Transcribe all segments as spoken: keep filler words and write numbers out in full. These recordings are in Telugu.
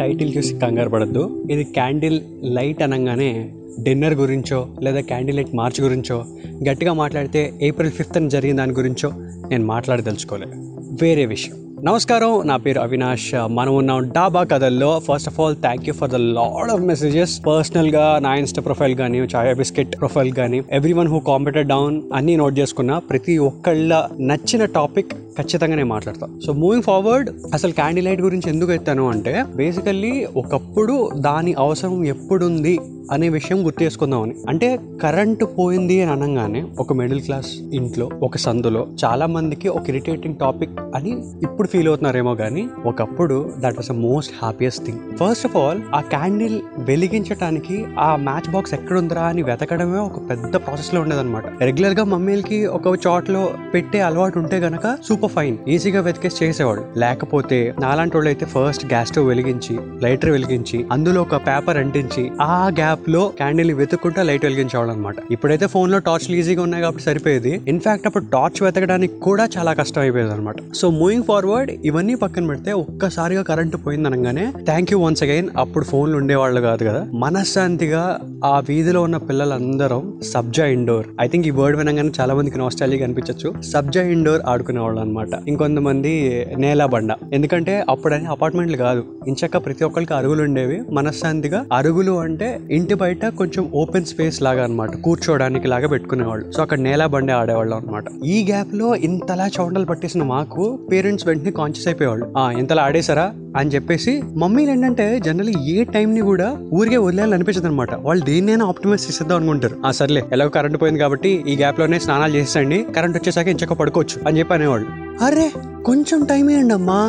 టైటిల్ చూసి కంగారు పడద్దు. ఇది క్యాండిల్ లైట్ అనగానే డిన్నర్ గురించో లేదా క్యాండిల్ లైట్ మార్చ్ గురించో గట్టిగా మాట్లాడితే ఏప్రిల్ ఫిఫ్త్న జరిగిన దాని గురించో నేను మాట్లాడదలుచుకోలే, వేరే విషయం. నమస్కారం, నా పేరు అవినాష్. మనం ఉన్నాం డాబా కథల్లో. First of all thank you for the lot of messages. Personal గా నా ఇన్స్టా ప్రొఫైల్ కానీ చాయ్ బిస్కెట్ ప్రొఫైల్ కానీ every one who commented down అన్ని నోట్ చేసుకున్నా. ప్రతి ఒక్కళ్ళ నచ్చిన టాపిక్ ఖచ్చితంగా నేను మాట్లాడతాను. సో మూవింగ్ ఫార్వర్డ్, అసలు క్యాండిల్ లైట్ గురించి ఎందుకు ఎత్తాను అంటే బేసికల్లీ ఒకప్పుడు దాని అవసరం ఎప్పుడుంది అనే విషయం గుర్తు చేసుకుందామని. అంటే కరెంటు పోయింది అని అనగానే ఒక మిడిల్ క్లాస్ ఇంట్లో ఒక సందులో చాలా మందికి ఒక ఇరిటేటింగ్ టాపిక్ అని ఇప్పుడు ఫీల్ అవుతున్నారేమో, కానీ ఒకప్పుడు that was the most happiest thing. First of all ఆ క్యాండిల్ వెలిగించడానికి ఆ మ్యాచ్ బాక్స్ ఎక్కడుందిరా అని వెతకడమే ఒక పెద్ద ప్రాసెస్ లో ఉండేదన్నమాట. రెగ్యులర్ గా మమ్మీలకి ఒక చోట్లో పెట్టే అలవాటు ఉంటే గనక సూపర్ ఫైన్, ఈజీగా వెతికేసి చేసేవాళ్ళు. లేకపోతే నాలాంటి వాళ్ళు అయితే ఫస్ట్ గ్యాస్ స్టవ్ వెలిగించి లైటర్ వెలిగించి అందులో ఒక పేపర్ అంటించి ఆ గ్యాప్ లో క్యాండిల్ వెతుక్కుంటా లైట్ వెలిగించేవాళ్ళు అనమాట. ఇప్పుడైతే ఫోన్ లో టార్చ్ ఈజీగా ఉన్నాయి కాబట్టి సరిపోయేది. ఇన్ఫాక్ట్ అప్పుడు టార్చ్ వెతకడానికి కూడా చాలా కష్టం అయిపోయేది అనమాట. సో మూవింగ్ ఫార్వర్డ్, ఇవన్నీ పక్కన పెడితే ఒక్కసారిగా కరెంటు పోయింది అనగానే థ్యాంక్ యూ వన్స్ అగైన్. అప్పుడు ఫోన్లు ఉండేవాళ్ళు కాదు కదా. మనశ్శాంతిగా ఆ వీధిలో ఉన్న పిల్లలందరం సబ్జా ఇండోర్, ఐ థింక్ ఈ వర్డ్ వినగానే చాలా మందికి నాస్టాల్జియా అనిపించచ్చు, సబ్జా ఇండోర్ ఆడుకునేవాళ్ళు అనమాట. ఇంకొంతమంది నేల బండ, ఎందుకంటే అప్పుడని అపార్ట్మెంట్లు కాదు, ఇంచక్క ప్రతి ఒక్కరికి అరుగులు ఉండేవి. మనశ్శాంతిగా అరుగులు అంటే ఇంటి బయట కొంచెం ఓపెన్ స్పేస్ లాగా అనమాట, కూర్చోడానికి లాగా పెట్టుకునేవాళ్ళు. సో అక్కడ నేల బండి ఆడేవాళ్ళు అనమాట. ఈ గ్యాప్ లో ఇంతలా చౌండలు పట్టేసిన మాకు పేరెంట్స్ వెంటనే కాన్షియస్ అయిపోయేవాళ్ళు. ఆ ఇంతలా ఆడేసారా అని చెప్పేసి మమ్మీలు ఏంటంటే జనరల్ ఏ టైం ని కూడా ఊరికే వదిలేయాలని అనిపించదు అనమాట. వాళ్ళు దేన్నైనా ఆప్టిమైజ్ చేసేద్దాం అనుకుంటారు. ఆ సర్లే ఎలాగో కరెంట్ పోయింది కాబట్టి ఈ గ్యాప్ లోనే స్నానాలు చేసేసండి, కరెంట్ వచ్చేసాక ఇంచక పడుకోవచ్చు అని చెప్పి అనేవాళ్ళు. అరే కొంచెం టైం ఏండి అమ్మా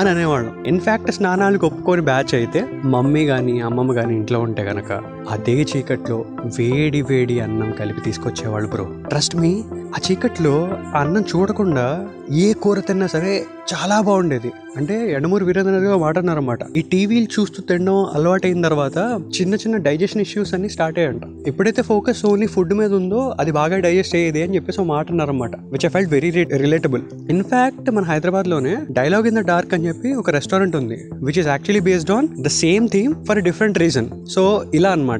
అని అనేవాళ్ళు. ఇన్ఫాక్ట్ స్నానాలకు ఒప్పుకొని బ్యాచ్ అయితే మమ్మీ కానీ అమ్మమ్మ కానీ ఇంట్లో ఉంటే గనక అదే చీకట్లో వేడి వేడి అన్నం కలిపి తీసుకొచ్చేవాళ్ళు. బ్రో ట్రస్ట్ మీ, ఆ చీకట్లో ఆ అన్నం చూడకుండా ఏ కూర తిన్నా సరే చాలా బాగుండేది. అంటే ఎడమూరు వీరేంద్రగా మాట్లాడినారనమాట. ఈ టీవీలు చూస్తూ తినడం అలవాటైన తర్వాత చిన్న చిన్న డైజెషన్ ఇష్యూస్ అన్ని స్టార్ట్ అయ్యాయంట. ఎప్పుడైతే ఫోకస్ ఓన్లీ ఫుడ్ మీద ఉందో అది బాగా డైజెస్ట్ అయ్యేది అని చెప్పేసి మాట్లాడినారనమాట, which I felt very relatable. In fact మన హైదరాబాద్ లోనే డైలాగ్ ఇన్ ద డార్క్ అని చెప్పి ఒక రెస్టారెంట్ ఉంది, which is actually based on the same theme for different reason. So ఇలా అనమాట,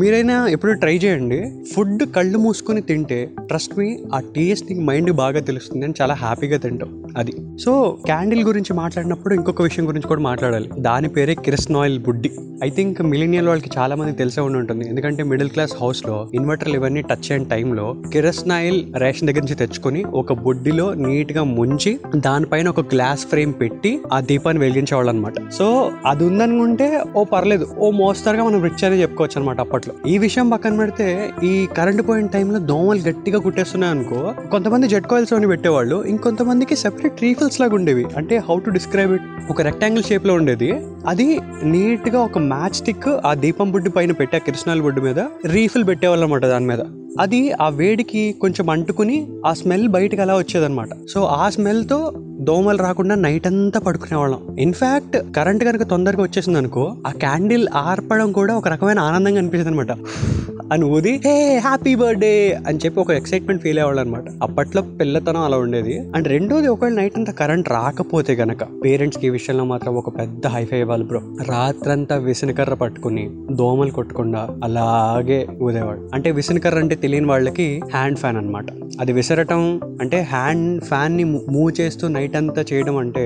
మీరైనా ఎప్పుడు ట్రై చేయండి. ఫుడ్ కళ్ళు మూసుకొని తింటే ట్రస్ట్ మీ ఆ టేస్ట్ నీ మైండ్ బాగా తెలుస్తుంది అని చాలా హ్యాపీగా తింటాం అది. సో క్యాండిల్ గురించి మాట్లాడినప్పుడు ఇంకొక విషయం గురించి కూడా మాట్లాడాలి. దాని పేరే కిరసన్ ఆయిల్ బుడ్డి. ఐ థింక్ మిలీనియల్ వాళ్ళకి చాలా మంది తెలిసే ఉండి ఉంటుంది, ఎందుకంటే మిడిల్ క్లాస్ హౌస్ లో ఇన్వర్టర్లు ఇవన్నీ టచ్ అయిన టైంలో కిరసన్ ఆయిల్ రేషన్ దగ్గర నుంచి తెచ్చుకుని ఒక బుడ్డిలో నీట్ గా ముంచి దానిపైన ఒక గ్లాస్ ఫ్రేమ్ పెట్టి ఆ దీపాన్ని వెలిగించేవాళ్ళు అనమాట. సో అది ఉందనుకుంటే ఓ పర్లేదు, ఓ మోస్తరుగా మనం రిచ్ అనే చెప్పుకోవచ్చు అనమాట. ఈ విషయం పక్కన పెడితే ఈ కరెంట్ పోయిన టైంలో దోమలు గట్టిగా కుట్టేస్తున్నాయి అనుకో, కొంతమంది జెట్ కాయిల్స్ అని పెట్టేవాళ్ళు, ఇంకొంతమందికి సెపరేట్ ట్రీఫిల్స్ లాగా ఉండేవి. అంటే హౌ టు డిస్క్రైబ్ ఇట్, ఒక రెక్టాంగిల్ షేప్ లో ఉండేది అది. నీట్ గా ఒక మ్యాచ్ స్టిక్ ఆ దీపం బుడ్డి పైన పెట్టి ఆ కిరసనాయిల్ బుడ్డి మీద రీఫిల్ పెట్టేవాళ్ళు అనమాట. దాని మీద అది ఆ వేడికి కొంచెం అంటుకుని ఆ స్మెల్ బయటకు అలా వచ్చేదన్నమాట. సో ఆ స్మెల్ తో దోమలు రాకుండా నైట్ అంతా పడుకునేవాళ్ళం. ఇన్ఫాక్ట్ కరెంట్ కనుక తొందరగా వచ్చేసింది అనుకో ఆ క్యాండిల్ ఆర్పడం కూడా ఒక రకమైన ఆనందంగా అనిపించింది అనమాట. అని ఊది హే హ్యాపీ బర్త్డే అని చెప్పి ఒక ఎక్సైట్మెంట్ ఫీల్ అయ్యేవాళ్ళు అనమాట. అప్పట్లో పిల్లతనం అలా ఉండేది. అండ్ రెండోది, ఒకవేళ నైట్ అంతా కరెంట్ రాకపోతే గనక పేరెంట్స్ కి ఈ విషయంలో మాత్రం ఒక పెద్ద హైఫై ఇవ్వాలి బ్రో. రాత్రంతా విసనకర్ర పట్టుకుని దోమలు కొట్టకుండా అలాగే ఊదేవాడు. అంటే విసనకర్ర అంటే తెలియని వాళ్ళకి హ్యాండ్ ఫ్యాన్ అనమాట. అది విసరటం అంటే హ్యాండ్ ఫ్యాన్ ని మూవ్ చేస్తూ నైట్ అంతా చేయడం అంటే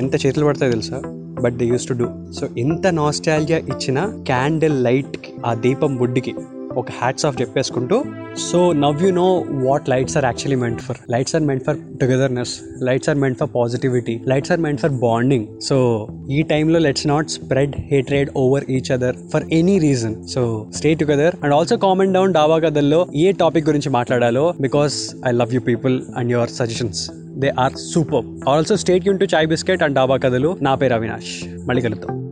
ఎంత చేతులు పడతాయో తెలుసా, but they use to do. So ఎంత నాస్టాల్జియా ఇచ్చిన క్యాండిల్ లైట్ కి, ఆ దీపం బుడ్డికి ఒక హ్యాట్స్ ఆఫ్ చెప్పేసుకుంటూ. So now you know what lights are actually meant for. Lights are meant for togetherness, lights are meant for positivity, lights are meant for bonding. So ఈ టైంలో let's not spread hatred over each other for any reason. So stay together and also comment down డాబా కథల్లో ఏ టాపిక్ గురించి మాట్లాడాలో, because I love you people and your suggestions, they are super. Also stay tune to chai biscuit and డాబా కథలు. నా పేరు అవినాష్, మళ్ళీ కలుద్దాం.